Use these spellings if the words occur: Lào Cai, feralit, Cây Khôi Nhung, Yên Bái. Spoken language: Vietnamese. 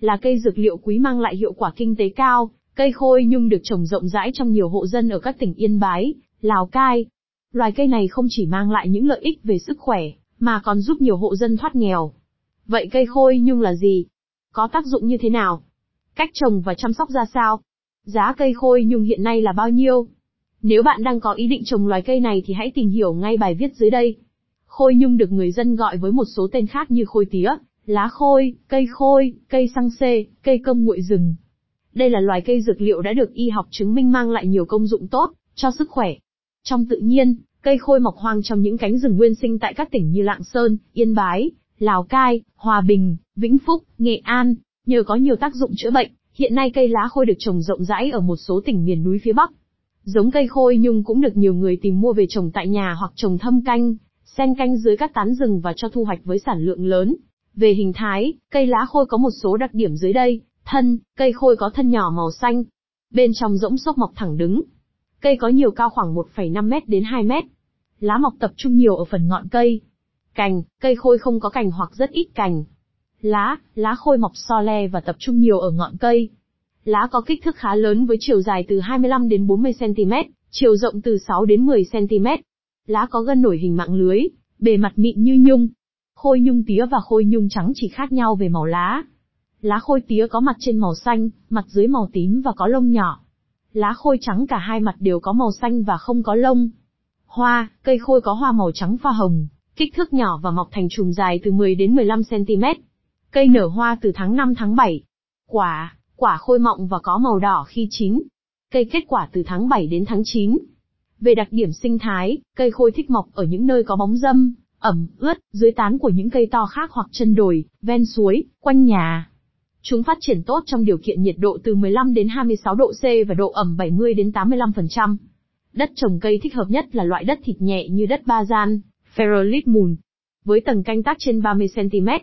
là cây dược liệu quý mang lại hiệu quả kinh tế cao. Cây khôi nhung được trồng rộng rãi trong nhiều hộ dân ở các tỉnh Yên Bái, Lào Cai. Loài cây này không chỉ mang lại những lợi ích về sức khỏe, mà còn giúp nhiều hộ dân thoát nghèo. Vậy cây khôi nhung là gì? Có tác dụng như thế nào? Cách trồng và chăm sóc ra sao? Giá cây khôi nhung hiện nay là bao nhiêu? Nếu bạn đang có ý định trồng loài cây này thì hãy tìm hiểu ngay bài viết dưới đây. Khôi nhung được người dân gọi với một số tên khác như khôi tía, lá khôi, cây xăng xê, cây cơm nguội rừng. Đây là loài cây dược liệu đã được y học chứng minh mang lại nhiều công dụng tốt cho sức khỏe. Trong tự nhiên, cây khôi mọc hoang trong những cánh rừng nguyên sinh tại các tỉnh như Lạng Sơn, Yên Bái, Lào Cai, Hòa Bình, Vĩnh Phúc, Nghệ An. Nhờ có nhiều tác dụng chữa bệnh, hiện nay cây lá khôi được trồng rộng rãi ở một số tỉnh miền núi phía Bắc. Giống cây khôi nhung cũng được nhiều người tìm mua về trồng tại nhà hoặc trồng thâm canh, xen canh dưới các tán rừng và cho thu hoạch với sản lượng lớn. Về hình thái, cây lá khôi có một số đặc điểm dưới đây. Thân, cây khôi có thân nhỏ màu xanh, bên trong rỗng xốp mọc thẳng đứng. Cây có nhiều cao khoảng 1,5m đến 2m. Lá mọc tập trung nhiều ở phần ngọn cây. Cành, cây khôi không có cành hoặc rất ít cành. Lá khôi mọc so le và tập trung nhiều ở ngọn cây. Lá có kích thước khá lớn với chiều dài từ 25 đến 40cm, chiều rộng từ 6 đến 10cm. Lá có gân nổi hình mạng lưới, bề mặt mịn như nhung. Khôi nhung tía và khôi nhung trắng chỉ khác nhau về màu lá. Lá khôi tía có mặt trên màu xanh, mặt dưới màu tím và có lông nhỏ. Lá khôi trắng cả hai mặt đều có màu xanh và không có lông. Hoa, cây khôi có hoa màu trắng pha hồng, kích thước nhỏ và mọc thành chùm dài từ 10 đến 15cm. Cây nở hoa từ tháng 5 tháng 7. Quả khôi mọng và có màu đỏ khi chín. Cây kết quả từ tháng 7 đến tháng 9. Về đặc điểm sinh thái, cây khôi thích mọc ở những nơi có bóng râm, ẩm, ướt, dưới tán của những cây to khác hoặc chân đồi, ven suối, quanh nhà. Chúng phát triển tốt trong điều kiện nhiệt độ từ 15 đến 26 độ C và độ ẩm 70 đến 85%. Đất trồng cây thích hợp nhất là loại đất thịt nhẹ như đất ba gian, feralit mùn, với tầng canh tác trên 30cm,